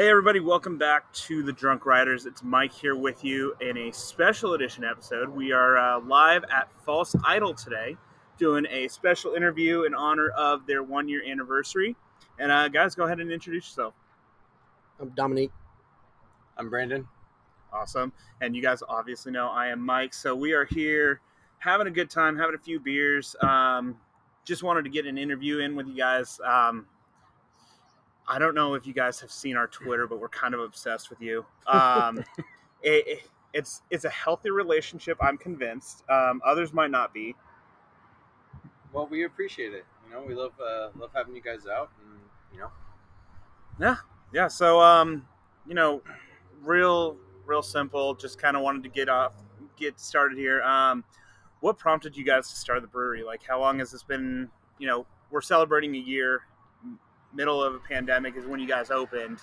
Hey everybody, welcome back to The Drunk Riders. It's Mike here with you in a special edition episode. We are live at False Idol today, doing a special interview in honor of their one-year anniversary. And guys, go ahead and introduce yourself. I'm Dominique. I'm Brandon. Awesome. And you guys obviously know I am Mike. So we are here having a good time, having a few beers. Just wanted to get an interview in with you guys. I don't know if you guys have seen our Twitter, but we're kind of obsessed with you. It's a healthy relationship, I'm convinced. Others might not be. Well, we appreciate it. You know, we love having you guys out, and you know. Yeah. So, you know, real simple. Just kind of wanted to get started here. What prompted you guys to start the brewery? Like, how long has this been? You know, we're celebrating a year. Middle of a pandemic is when you guys opened.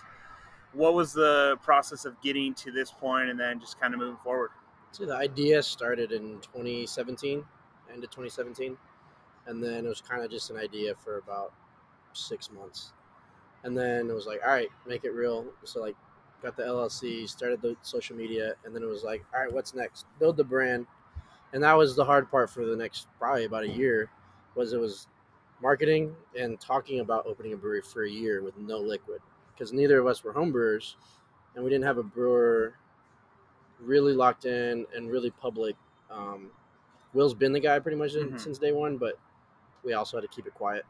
What was the process of getting to this point and then just kind of moving forward? So the idea started in 2017, end of 2017. And then it was kind of just an idea for about 6 months. And then it was like, all right, make it real. So like got the LLC, started the social media, and then it was like, all right, what's next? Build the brand. And that was the hard part for the next probably about a year was marketing and talking about opening a brewery for a year with no liquid, because neither of us were home brewers and we didn't have a brewer really locked in and really public. Will's been the guy pretty much since day one, but we also had to keep it quiet.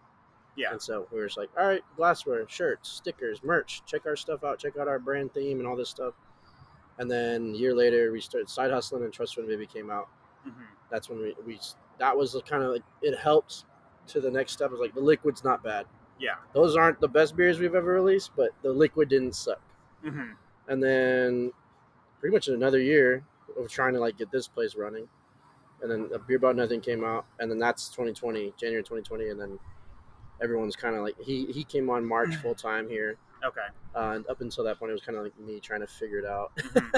Yeah. And so we were just like, all right, glassware, shirts, stickers, merch, check our stuff out, check out our brand theme and all this stuff. And then a year later we started side hustling and Trust Fund Baby came out. Mm-hmm. That's when we that was the kind of like, it helped to the next step. Is like the liquid's not bad. Yeah, those aren't the best beers we've ever released, but the liquid didn't suck. Mm-hmm. And then pretty much in another year of trying to like get this place running, and then A Beer About Nothing came out, and then that's January 2020, and then everyone's kind of like he came on March full time here. Okay. And up until that point it was kind of like me trying to figure it out. Mm-hmm.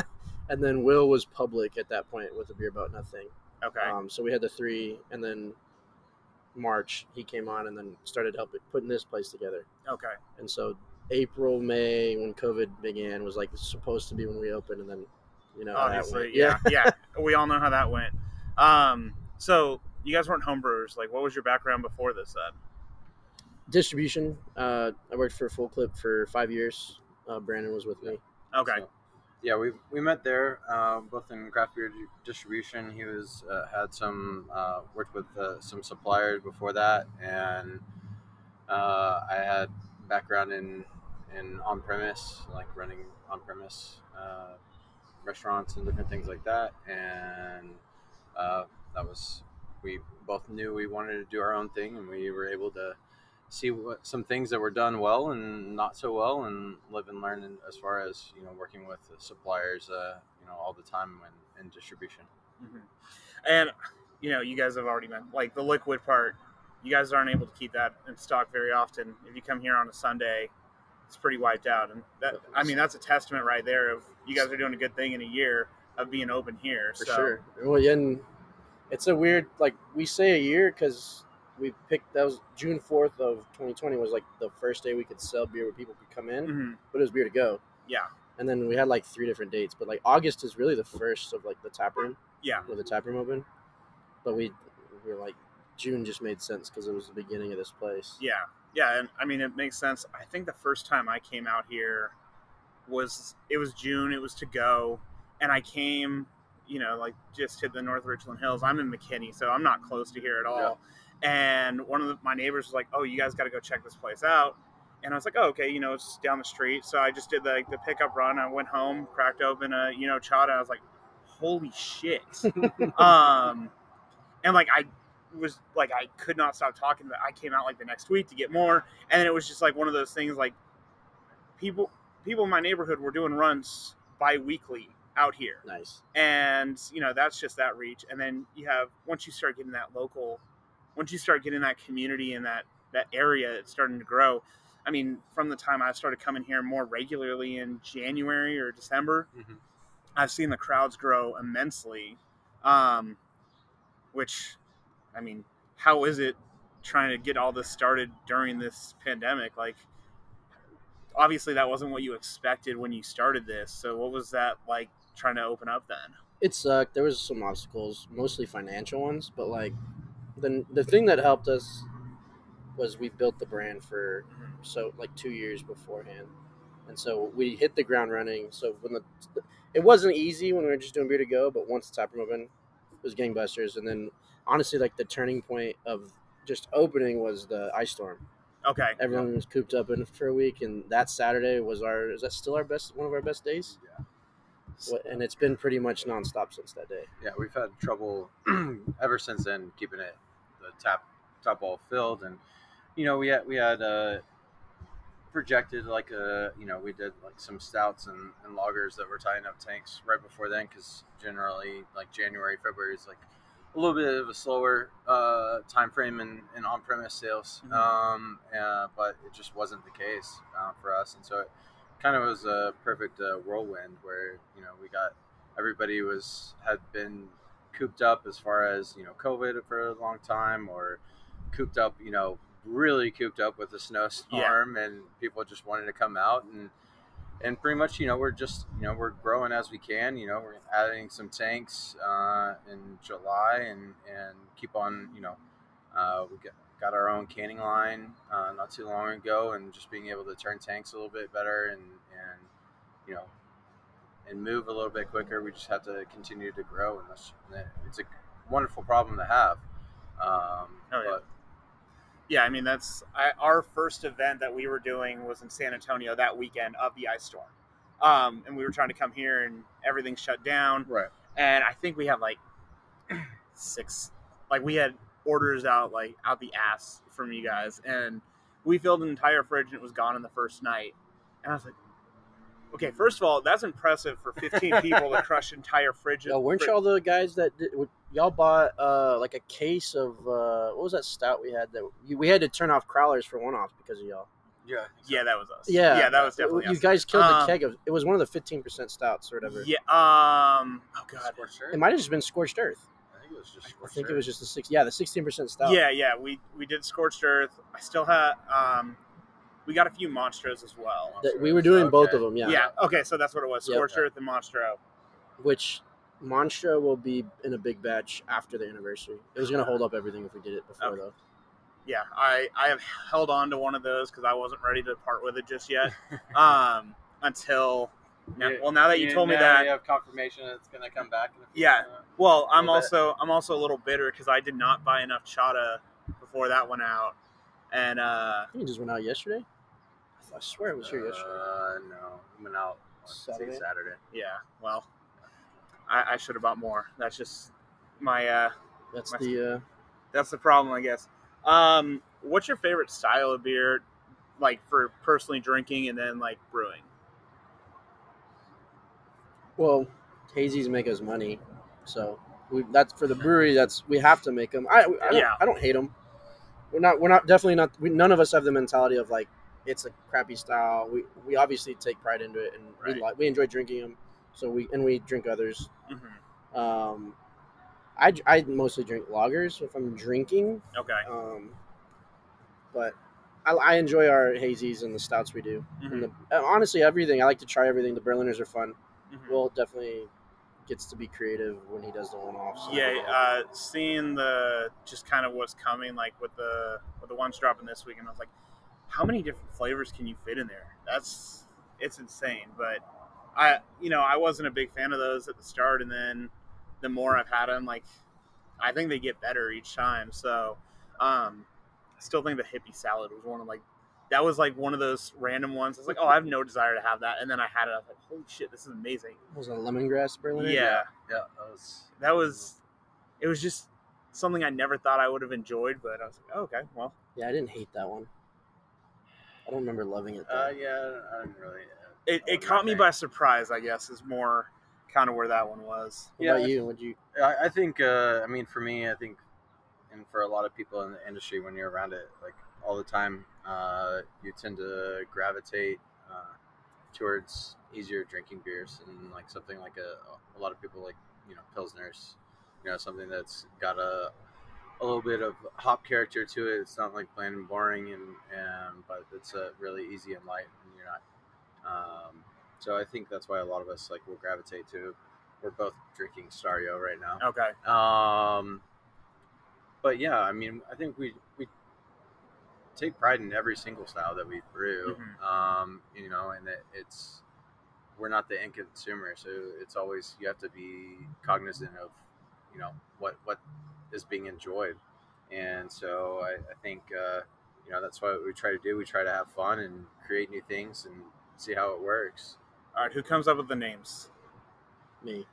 And then Will was public at that point with A Beer About Nothing. Okay. So we had the three, and then March he came on and then started helping putting this place together. Okay. And so April, May, when COVID began, was like supposed to be when we opened, and then you know, obviously, yeah. We all know how that went. So you guys weren't homebrewers. Like, what was your background before this then? Distribution. I worked for Full Clip for 5 years. Brandon was with me. Okay. So, yeah, we met there, both in craft beer distribution. He was worked with some suppliers before that, and I had background in on premise, like running on premise restaurants and different things like that. And we both knew we wanted to do our own thing, and we were able to see what some things that were done well and not so well, and live and learn as far as, you know, working with suppliers, you know, all the time in distribution. Mm-hmm. And, you know, you guys have already been like the liquid part. You guys aren't able to keep that in stock very often. If you come here on a Sunday, it's pretty wiped out. And that, I mean, that's a testament right there of you guys are doing a good thing in a year of being open here. For sure. Well, and it's a weird, like we say a year, 'cause we picked, that was June 4th of 2020 was like the first day we could sell beer where people could come in, mm-hmm. but it was beer to go. Yeah. And then we had like 3 different dates, but like August is really the first of like the tap room. Yeah. With the tap room open. But we were like, June just made sense because it was the beginning of this place. Yeah. Yeah. And I mean, it makes sense. I think the first time I came out here it was June, it was to go. And I came, you know, like just hit the North Richland Hills. I'm in McKinney, so I'm not close to here at all. No. And one of my neighbors was like, oh, you guys got to go check this place out. And I was like, oh, okay, you know, it's down the street. So I just did the pickup run. I went home, cracked open a, you know, Chata. I was like, holy shit. And like, I was like, I could not stop talking about it. I came out like the next week to get more. And it was just like one of those things, like people in my neighborhood were doing runs bi-weekly out here. Nice. And, you know, that's just that reach. And then you have, once you start getting that community in that area, it's starting to grow. I mean, from the time I started coming here more regularly in January or December, mm-hmm. I've seen the crowds grow immensely, which, I mean, how is it trying to get all this started during this pandemic? Like, obviously that wasn't what you expected when you started this. So what was that like trying to open up then? It sucked. There was some obstacles, mostly financial ones, but like the thing that helped us was we built the brand for so like 2 years beforehand. And so we hit the ground running. So when it wasn't easy when we were just doing beer to go, but once the tap room opened, it was gangbusters. And then honestly, like the turning point of just opening was the ice storm. Okay. Everyone was cooped up in for a week, and that Saturday was one of our best days? Yeah. And it's been pretty much nonstop since that day. Yeah, we've had trouble ever since then keeping it the top all filled, and you know we had projected like a we did like some stouts and lagers that were tying up tanks right before then, because generally like January, February is like a little bit of a slower time frame in on-premise sales, mm-hmm. But it just wasn't the case for us, and so it kind of was a perfect whirlwind where we got everybody had been cooped up as far as COVID for a long time, or cooped up really cooped up with a snowstorm, yeah. And people just wanted to come out and pretty much we're just we're growing as we can. We're adding some tanks in July and keep on we got our own canning line not too long ago, and just being able to turn tanks a little bit better and move a little bit quicker. We just have to continue to grow, and it's a wonderful problem to have. Oh, yeah. But, yeah, I mean, our first event that we were doing was in San Antonio that weekend of the ice storm. And we were trying to come here, and everything shut down. Right. And I think we had like we had orders out the ass from you guys. And we filled an entire fridge, and it was gone in the first night. And I was like, okay, first of all, that's impressive for 15 people to crush entire fridges. Yo, weren't y'all the guys that y'all bought like a case of what was that stout we had that we had to turn off crowlers for one-offs because of y'all? Yeah, exactly. Yeah, that was us. Yeah, that was definitely us. You guys killed the keg of it was one of the 15% stouts or whatever. Yeah. Oh god, it might have just been Scorched Earth. I think it was just the 16% stout. Yeah, we did Scorched Earth. I still had we got a few Monstros as well. We were doing both of them, yeah. Yeah, okay, so that's what it was, Scorched Earth and Monstro. Which Monstro will be in a big batch after the anniversary. It was going to hold up everything if we did it before, though. Yeah, I have held on to one of those because I wasn't ready to part with it just yet. Until... now that you told me that... you have confirmation that it's going to come back. I'm also a little bitter because I did not buy enough Chata before that went out. And I think it just went out yesterday. I swear it was here yesterday. No, it went out Saturday. Yeah, well, I should have bought more. That's just my. That's the problem, I guess. What's your favorite style of beer, like for personally drinking and then like brewing? Well, hazies make us money, so that's for the brewery. We have to make them. I don't hate them. We're none of us have the mentality of like it's a crappy style. We obviously take pride into it, and we enjoy drinking them. So we drink others. Mm-hmm. I mostly drink lagers if I'm drinking. Okay. But I enjoy our hazies and the stouts we do. Mm-hmm. And honestly, everything. I like to try everything. The Berliners are fun. Mm-hmm. Will definitely gets to be creative when he does the one-offs. Seeing the just kind of what's coming, like with the ones dropping this week, and I was like, how many different flavors can you fit in there? It's insane. But I wasn't a big fan of those at the start, and then the more I've had them, like I think they get better each time. So I still think the hippie salad was one of like. That was like one of those random ones. I was like, oh, I have no desire to have that. And then I had it. I was like, holy shit, this is amazing. Was it a lemongrass Berliner? Yeah. It was just something I never thought I would have enjoyed, but I was like, oh, okay, well. Yeah, I didn't hate that one. I don't remember loving it, though. I didn't really. It caught me by surprise, I guess, is more kind of where that one was. What about you? I think, for me, I think, and for a lot of people in the industry, when you're around it, like, all the time, you tend to gravitate towards easier drinking beers, and like something like a lot of people like pilsners, something that's got a a little bit of hop character to it. It's not like bland and boring, and but it's really easy and light, and you're not. So I think that's why a lot of us like will gravitate to. We're both drinking Stario right now. Okay. But yeah, I mean, I think we take pride in every single style that we brew. Mm-hmm. You know, and we're not the end consumer, so it's always, you have to be cognizant of, you know, what is being enjoyed. And so I think, you know, that's what we try to do. We try to have fun and create new things and see how it works. All right. Who comes up with the names? Me.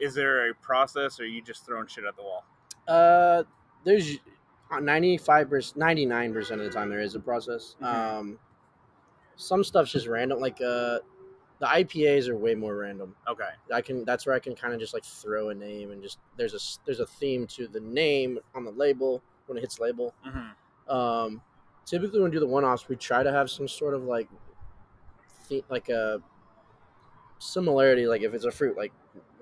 Is there a process, or are you just throwing shit at the wall? There's 99% of the time there is a process. Mm-hmm. Some stuff's just random. Like, the IPAs are way more random. Okay. That's where I can kind of just like throw a name, and just there's a theme to the name on the label when it hits label. Mm-hmm. Typically when we do the one-offs, we try to have some sort of like a similarity. Like if it's a fruit, like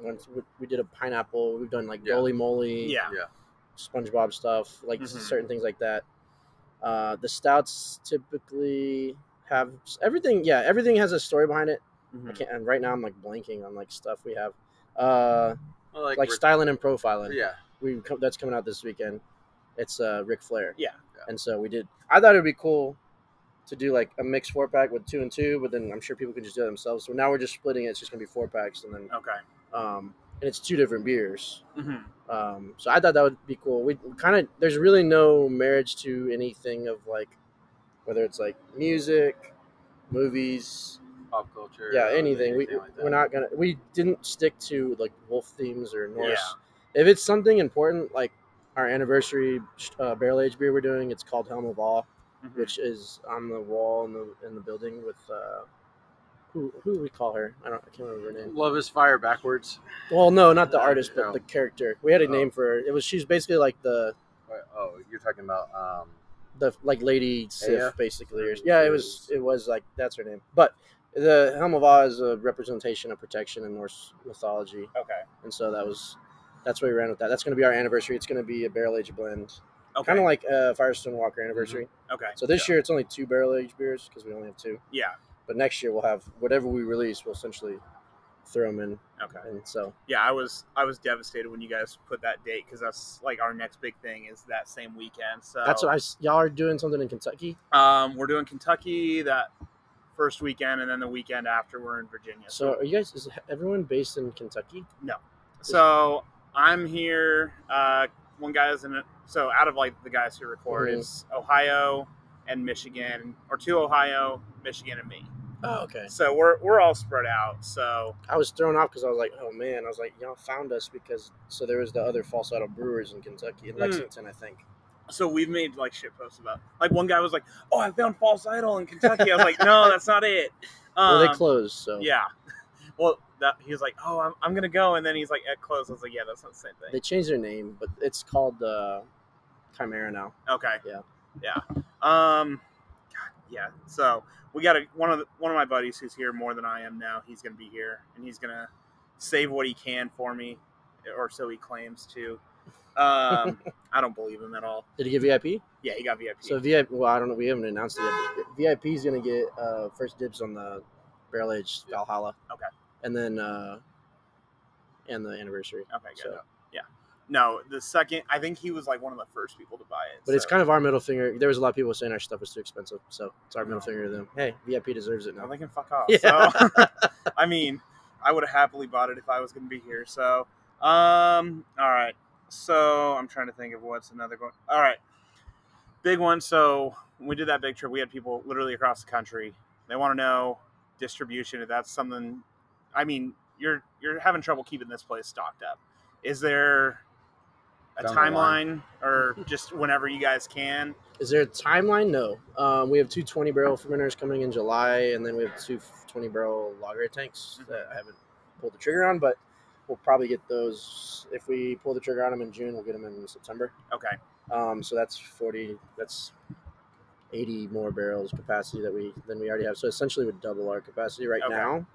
once we did a pineapple, we've done like Dolly Moly, SpongeBob stuff, like mm-hmm. certain things like that. The stouts typically have everything. Yeah, everything has a story behind it. Mm-hmm. And right now I'm like blanking on like stuff we have, well, like styling and profiling. Yeah, that's coming out this weekend. It's Ric Flair. Yeah, and so we did. I thought it'd be cool to do like a mixed 4-pack with 2 and 2, but then I'm sure people can just do it themselves. So now we're just splitting it. It's just gonna be 4 packs, and then and it's 2 different beers. Mm-hmm. So I thought that would be cool. We kind of there's really no marriage to anything of like whether it's like music, movies. Pop culture, anything. We didn't stick to like wolf themes or Norse. Yeah. If it's something important, like our anniversary barrel aged beer we're doing, it's called Helm of Awe, mm-hmm. which is on the wall in the building with who do we call her? I can't remember her name. Love is Fire backwards. Well, no, not the artist, but the character. We had a name for her. It was she's basically like the. Oh, you're talking about the like Lady Sif, basically. Or, it was like that's her name, but. The Helm of Awe is a representation of protection in Norse mythology. Okay. And so that's where we ran with that. That's going to be our anniversary. It's going to be a barrel-aged blend. Okay. Kind of like Firestone Walker anniversary. Mm-hmm. Okay. So this year it's only 2 barrel-aged beers because we only have 2. Yeah. But next year we'll have whatever we release, we'll essentially throw them in. Okay. And so. Yeah, I was devastated when you guys put that date because that's like our next big thing is that same weekend. So that's what y'all are doing something in Kentucky? We're doing Kentucky that first weekend, and then the weekend after we're in Virginia. So are you guys, is everyone based in Kentucky? No. So I'm here. One guy is so out of like the guys who record, mm-hmm. it's Ohio and Michigan, or 2 Ohio, Michigan, and me. Oh, okay. So we're all spread out. So I was thrown off because I was like, oh man, I was like, y'all found us because, so there was the other False Idol Brewers in Kentucky, in Lexington, I think. So we've made, like, shit posts about it. Like, one guy was like, oh, I found False Idol in Kentucky. I was like, no, that's not it. Well, they closed, so. Yeah. Well, he was like, oh, I'm going to go. And then he's like, it closed. I was like, yeah, that's not the same thing. They changed their name, but it's called Chimera now. Okay. Yeah. Yeah. Yeah. So we got one of my buddies who's here more than I am now. He's going to be here, and he's going to save what he can for me, or so he claims to. I don't believe him at all. Did he get VIP? Yeah, he got VIP. So VIP, well, I don't know. We haven't announced it yet. VIP is going to get first dibs on the barrel aged Valhalla. Okay. And then and the anniversary. Okay, good. So, yeah. No, the second, I think he was like one of the first people to buy it. But so. It's kind of our middle finger. There was a lot of people saying our stuff was too expensive, so it's our middle finger to them. Hey, VIP deserves it now. Well, they can fuck off. Yeah. So, I mean, I would have happily bought it if I was going to be here. So, all right. So I'm trying to think of what's another one. All right. Big one. So when we did that big trip, we had people literally across the country. They want to know distribution. If that's something, I mean, you're having trouble keeping this place stocked up. Is there a timeline or just whenever you guys can? Is there a timeline? No. We have 2 20 barrel fermenters coming in July, and then we have 2 20 barrel lager tanks that I haven't pulled the trigger on, but we'll probably get those. If we pull the trigger on them in June, we'll get them in September. Okay. So that's 80 more barrels capacity than we already have. So essentially, we double our capacity right now.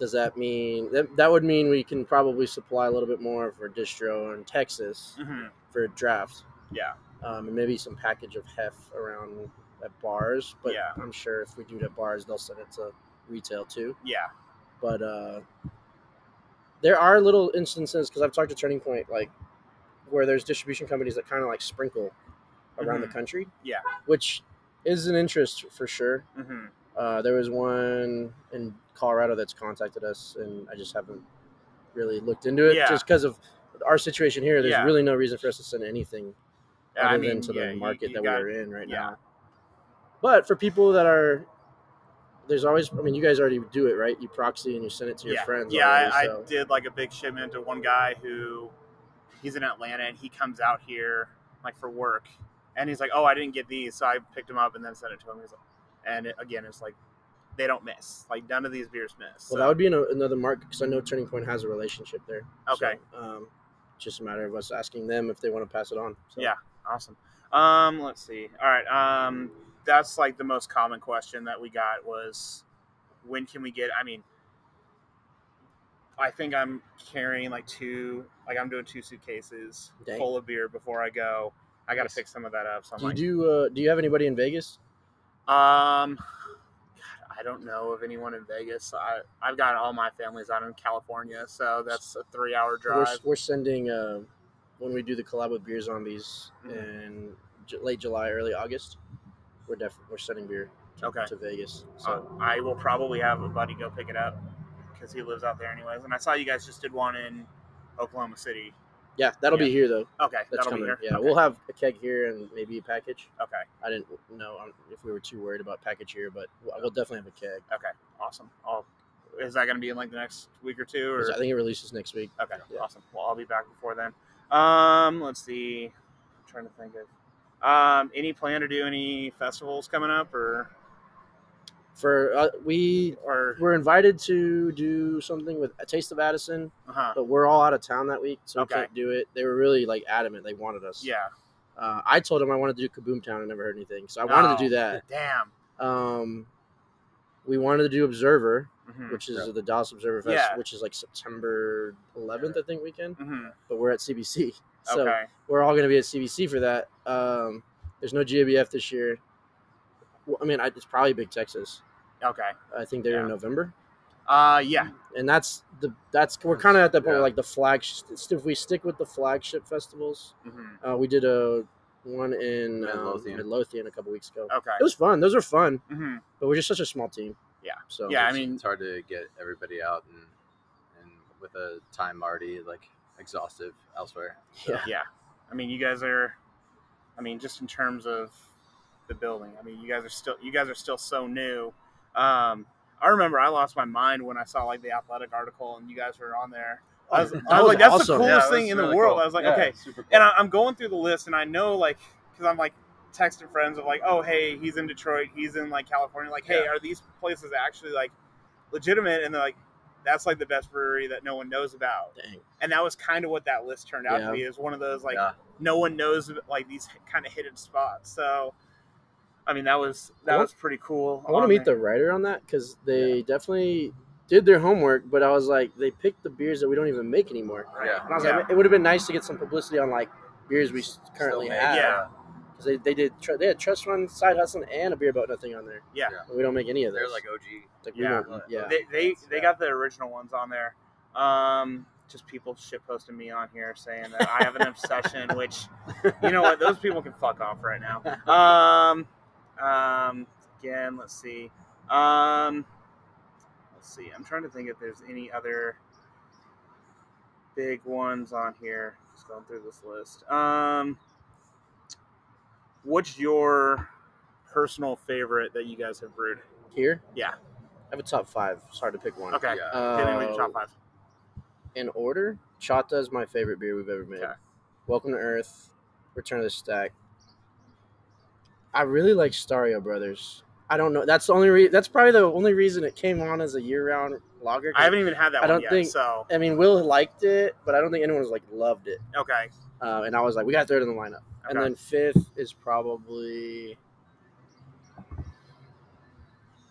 Does that mean that would mean we can probably supply a little bit more for distro in Texas for drafts? Yeah, and maybe some package of hef around at bars. But yeah. I'm sure if we do it at bars, they'll send it to retail too. Yeah, but there are little instances because I've talked to Turning Point like where there's distribution companies that kind of like sprinkle around the country. Yeah, which is an interest for sure. Mm-hmm. There was one in Colorado that's contacted us, and I just haven't really looked into it just because of our situation here. There's really no reason for us to send anything other than to the market that we're in right now. But for people that are, there's always, I mean, you guys already do it, right? You proxy and you send it to your friends. Yeah, already, I did like a big shipment to one guy who, he's in Atlanta, and he comes out here like for work, and he's like, oh, I didn't get these. So I picked them up and then sent it to him. He's like, and it, again, it's like they don't miss. Like none of these beers miss. So. Well, that would be another mark because I know Turning Point has a relationship there. Okay, so, just a matter of us asking them if they want to pass it on. So. Yeah, awesome. Let's see. All right, that's like the most common question that we got was, when can we get? I mean, I think I'm carrying like two suitcases full of beer before I go. I got to pick some of that up. So I'm do you have anybody in Vegas? I don't know of anyone in Vegas. I've got all my families out in California, so that's a 3-hour drive. We're sending when we do the collab with Beer Zombies in late July, early August. We're sending beer to Vegas. So I will probably have a buddy go pick it up because he lives out there anyways. And I saw you guys just did one in Oklahoma City. Yeah, that'll be here though. Okay, that's coming. Be here. Yeah, okay. We'll have a keg here and maybe a package. Okay, I didn't know if we were too worried about package here, but we'll definitely have a keg. Okay, awesome. Is that going to be in like the next week or two? Or I think it releases next week. Okay, awesome. Well, I'll be back before then. Let's see. I'm trying to think of any plan to do any festivals coming up or for we're invited to do something with A Taste of Addison, but we're all out of town that week, so we can't do it. They were really like adamant they wanted us. Yeah, I told them I wanted to do Kaboom Town and never heard anything, so I wanted to do that. Damn. We wanted to do Observer, which is the Dallas Observer Fest, which is like September 11th, I think, weekend. But we're at CBC, so we're all going to be at CBC for that. There's no GABF this year. I mean, it's probably Big Texas. Okay. I think they're in November. And we're kind of at that point where like the flagship, if we stick with the flagship festivals, we did one in Midlothian a couple weeks ago. Okay. It was fun. Those are fun. Mm-hmm. But we're just such a small team. Yeah. So yeah, I mean, it's hard to get everybody out and with a time already like exhaustive elsewhere. So. Yeah. I mean, you guys are, just in terms of the building. I mean, you guys are still so new. I remember I lost my mind when I saw like the Athletic article and you guys were on there. I was like, that's awesome. The coolest thing in really the world. Cool. I was like, okay. Super cool. And I'm going through the list and I know like, cause I'm like texting friends of like, oh, hey, he's in Detroit. He's in like California. Like, hey, are these places actually like legitimate? And they're like, that's like the best brewery that no one knows about. Dang. And that was kind of what that list turned out to be, is one of those, like no one knows like these kind of hidden spots. So, I mean, that was pretty cool. I want to meet the writer on that because they definitely did their homework, but I was like, they picked the beers that we don't even make anymore. Yeah. And I was like, it would have been nice to get some publicity on like beers we currently have. Yeah. Because they had Trust Fund, Side Hustling, and A Beer About Nothing on there. Yeah. And we don't make any of those. They're like OG. Like, They got the original ones on there. Just people shitposting me on here saying that I have an obsession, which, you know what, those people can fuck off right now. Again, let's see. I'm trying to think if there's any other big ones on here. Just going through this list. What's your personal favorite that you guys have brewed here? Yeah. I have a top 5. It's hard to pick one. Okay. Yeah. Get in top 5. In order, Chata is my favorite beer we've ever made. Okay. Welcome to Earth, Return of the Stack. I really like Stario Brothers. I don't know. That's probably the only reason it came on as a year-round lager. I haven't even had that one yet. I mean, Will liked it, but I don't think anyone was like loved it. Okay. And I was like, we got third in the lineup. Okay. And then 5th is probably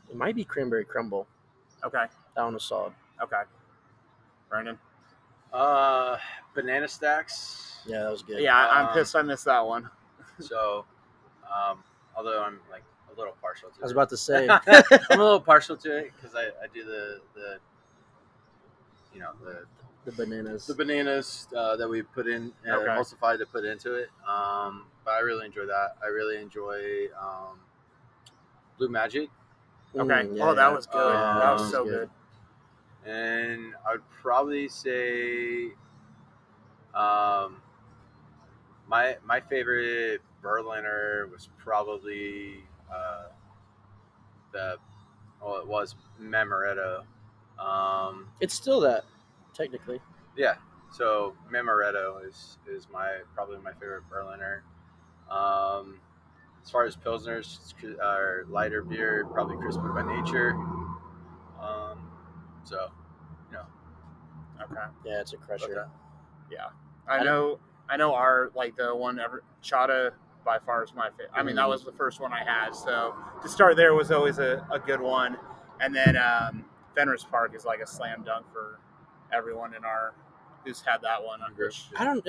it might be Cranberry Crumble. Okay. That one was solid. Okay. Brandon? Banana Stacks. Yeah, that was good. Yeah, I'm pissed I missed that one. So, although I'm like a little partial to it. I was about to say. I'm a little partial to it because I do the you know, the bananas. The bananas that we put in, emulsified to put into it. But I really enjoy that. I really enjoy Blue Magic. Okay. Yeah, that was good. That was so good. And I would probably say my favorite Berliner was probably it was Mamaretto. It's still that, technically. Yeah. So Mamaretto is probably my favorite Berliner. As far as Pilsners or lighter beer, probably Crispy by Nature. So, you know. Okay. Yeah, it's a crusher. Okay. Yeah. I know our, like, the one ever, Chata by far is my favorite. I mean, that was the first one I had. So to start there was always a good one. And then Fenris Park is like a slam dunk for everyone who's had that one on group. I don't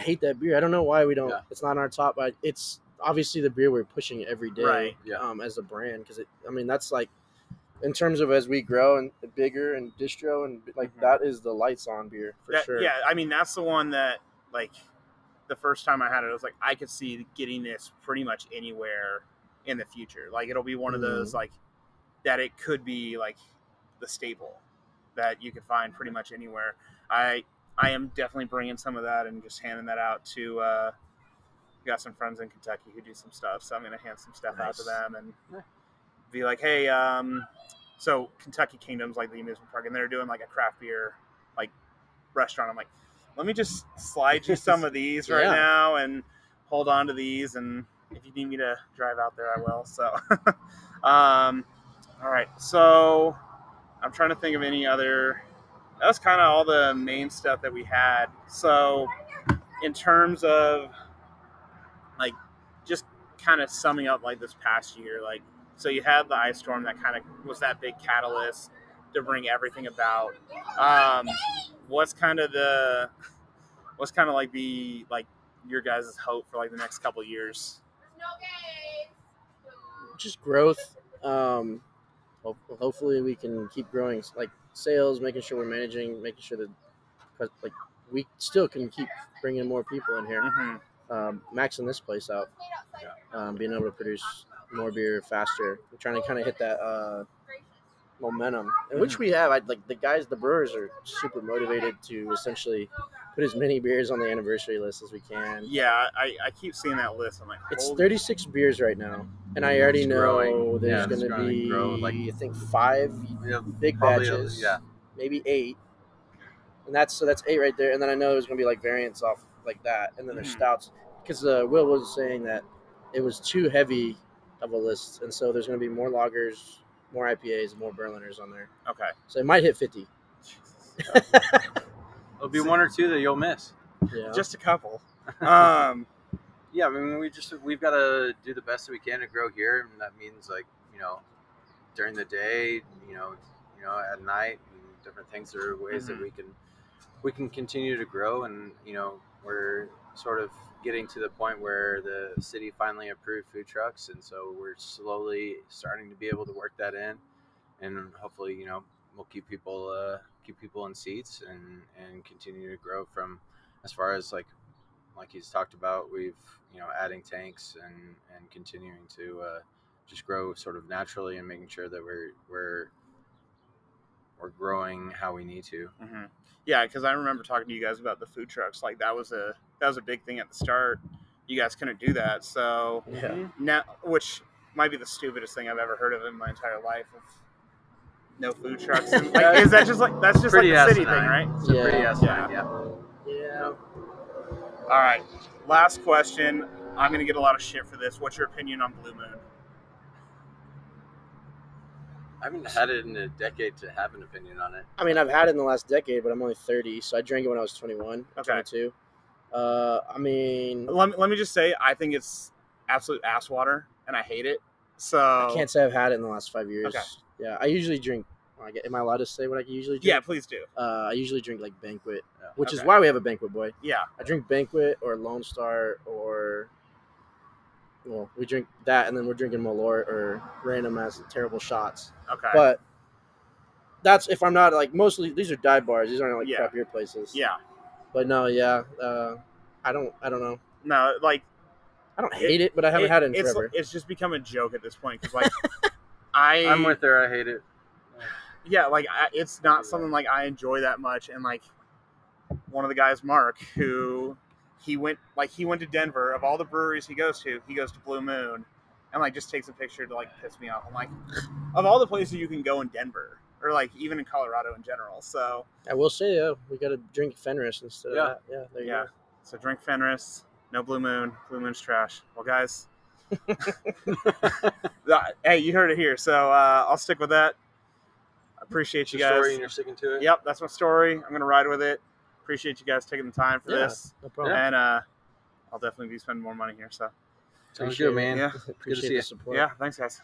hate that beer. I don't know why we don't. Yeah. It's not in our top. It's obviously the beer we're pushing every day, right? Yeah. As a brand, because that's like, in terms of as we grow and bigger and distro and like that is the lights on beer for sure. Yeah, that's the one that like the first time I had it, I was like, I could see getting this pretty much anywhere in the future. Like it'll be one of those like that it could be like the staple that you could find pretty much anywhere. I am definitely bringing some of that and just handing that out to, got some friends in Kentucky who do some stuff. So I'm going to hand some stuff out to them and be like, hey, so Kentucky Kingdom's like the amusement park and they're doing like a craft beer, like restaurant. I'm like, let me just slide you some of these right now and hold on to these. And if you need me to drive out there, I will. So, all right. So I'm trying to think of any other. That was kind of all the main stuff that we had. So in terms of like just kind of summing up like this past year, like, so you had the ice storm that kind of was that big catalyst to bring everything about. What's kind of like your guys' hope for like the next couple of years? Just growth. Hopefully we can keep growing like sales, making sure we're managing, making sure that like we still can keep bringing more people in here, maxing this place out, being able to produce more beer faster. We're trying to kind of hit that momentum, in which we have. Like the brewers are super motivated to essentially put as many beers on the anniversary list as we can. Yeah, I keep seeing that list. I'm like, it's 36 beers right now, and I already know growing. There's going to be like, I think 5 big batches, maybe 8, and that's 8 right there. And then I know there's going to be like variants off like that, and then there's stouts because Will was saying that it was too heavy of a list, and so there's going to be more lagers, more IPAs, more Berliners on there. Okay, so it might hit 50. It'll be one or two that you'll miss. Yeah. Just a couple. We've got to do the best that we can to grow here, and that means like, you know, during the day, you know, at night, and different things. There are ways that we can continue to grow, and you know, we're sort of getting to the point where the city finally approved food trucks, and so we're slowly starting to be able to work that in, and hopefully, you know, we'll keep people in seats and continue to grow from, as far as like he's talked about, we've, you know, adding tanks and continuing to just grow sort of naturally and making sure that we're growing how we need to. Yeah, because I remember talking to you guys about the food trucks. Like that was a big thing at the start. You guys couldn't do that, so now, which might be the stupidest thing I've ever heard of in my entire life. No food trucks. And, like, is that just like that's just pretty like the city thing, right? It's pretty asinine, yeah. All right, last question. I'm gonna get a lot of shit for this. What's your opinion on Blue Moon? I haven't had it in a decade to have an opinion on it. I mean, I've had it in the last decade, but I'm only 30, so I drank it when I was 21, 22. Let me just say, I think it's absolute ass water, and I hate it. So I can't say I've had it in the last 5 years. Okay. Yeah, I usually drink Am I allowed to say what I usually drink? Yeah, please do. I usually drink like Banquet, which is why we have a Banquet boy. Yeah. I drink Banquet or Lone Star or, well, we drink that and then we're drinking Malort or random as terrible shots. Okay. But that's if I'm not like mostly these are dive bars. These aren't like crap beer places. Yeah. But no, yeah. I don't know. No, like I don't hate it, but I haven't had it in forever. It's just become a joke at this point because like I'm with her. I hate it. Yeah, like it's not something like I enjoy that much. And like one of the guys, Mark, who he went to Denver. Of all the breweries he goes to Blue Moon, and like just takes a picture to like piss me off. I'm like, of all the places you can go in Denver, or like even in Colorado in general. So I will say, we got to drink Fenris instead of that. Yeah, there you go. So drink Fenris. No Blue Moon. Blue Moon's trash. Well, guys. Hey, you heard it here. So I'll stick with that. Appreciate you guys. Your story and you're sticking to it. Yep, that's my story. I'm gonna ride with it. Appreciate you guys taking the time for this. No problem. And I'll definitely be spending more money here. So sounds good, man. Yeah, appreciate the support. Yeah, thanks, guys.